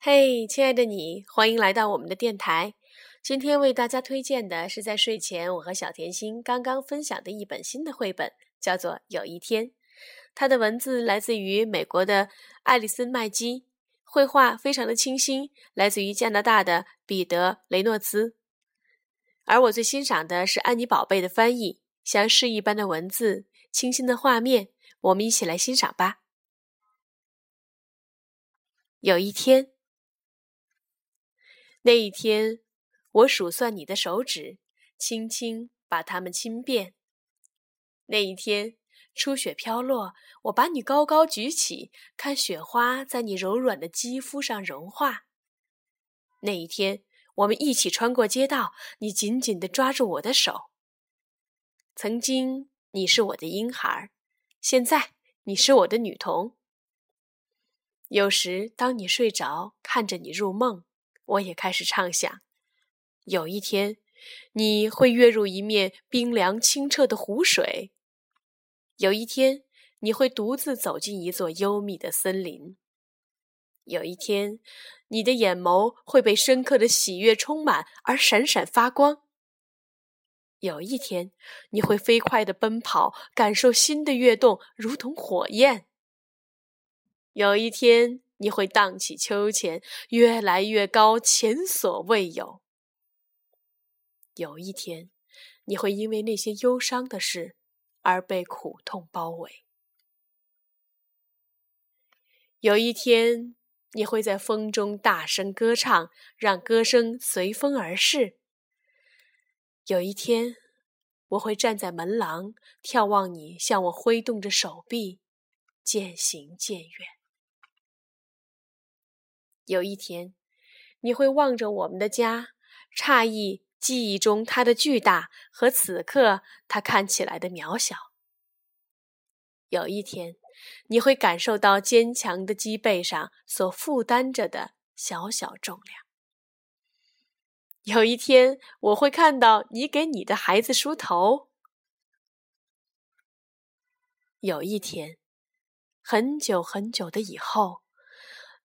嘿，亲爱的你，欢迎来到我们的电台。今天为大家推荐的是在睡前我和小甜心刚刚分享的一本新的绘本，叫做《有一天》。它的文字来自于美国的艾利森·麦基，绘画非常的清新，来自于加拿大的彼得·雷诺兹。而我最欣赏的是安妮宝贝的翻译，像诗一般的文字，清新的画面，我们一起来欣赏吧。有一天，那一天，我数算你的手指，轻轻把它们亲遍。那一天，初雪飘落，我把你高高举起，看雪花在你柔软的肌肤上融化。那一天，我们一起穿过街道，你紧紧地抓住我的手。曾经，你是我的婴孩，现在，你是我的女童。有时，当你睡着，看着你入梦，我也开始畅想，有一天你会跃入一面冰凉清澈的湖水，有一天你会独自走进一座幽密的森林，有一天你的眼眸会被深刻的喜悦充满而闪闪发光，有一天你会飞快地奔跑，感受心的跃动如同火焰，有一天你会荡起秋千，越来越高，前所未有。有一天，你会因为那些忧伤的事而被苦痛包围。有一天，你会在风中大声歌唱，让歌声随风而逝。有一天，我会站在门廊，眺望你向我挥动着手臂，渐行渐远。有一天，你会望着我们的家，诧异记忆中它的巨大和此刻它看起来的渺小。有一天，你会感受到坚强的脊背上所负担着的小小重量。有一天，我会看到你给你的孩子梳头。有一天，很久很久的以后，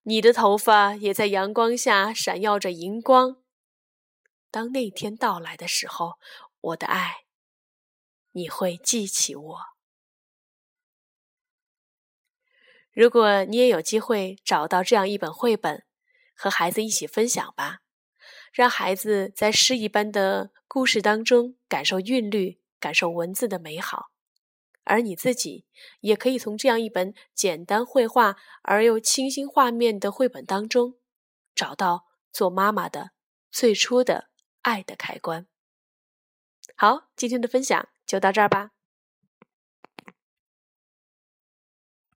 你的头发也在阳光下闪耀着银光。当那天到来的时候，我的爱，你会记起我。如果你也有机会找到这样一本绘本，和孩子一起分享吧，让孩子在诗一般的故事当中感受韵律，感受文字的美好。而你自己也可以从这样一本简单绘画而又清新画面的绘本当中，找到做妈妈的最初的爱的开关。好，今天的分享就到这儿吧。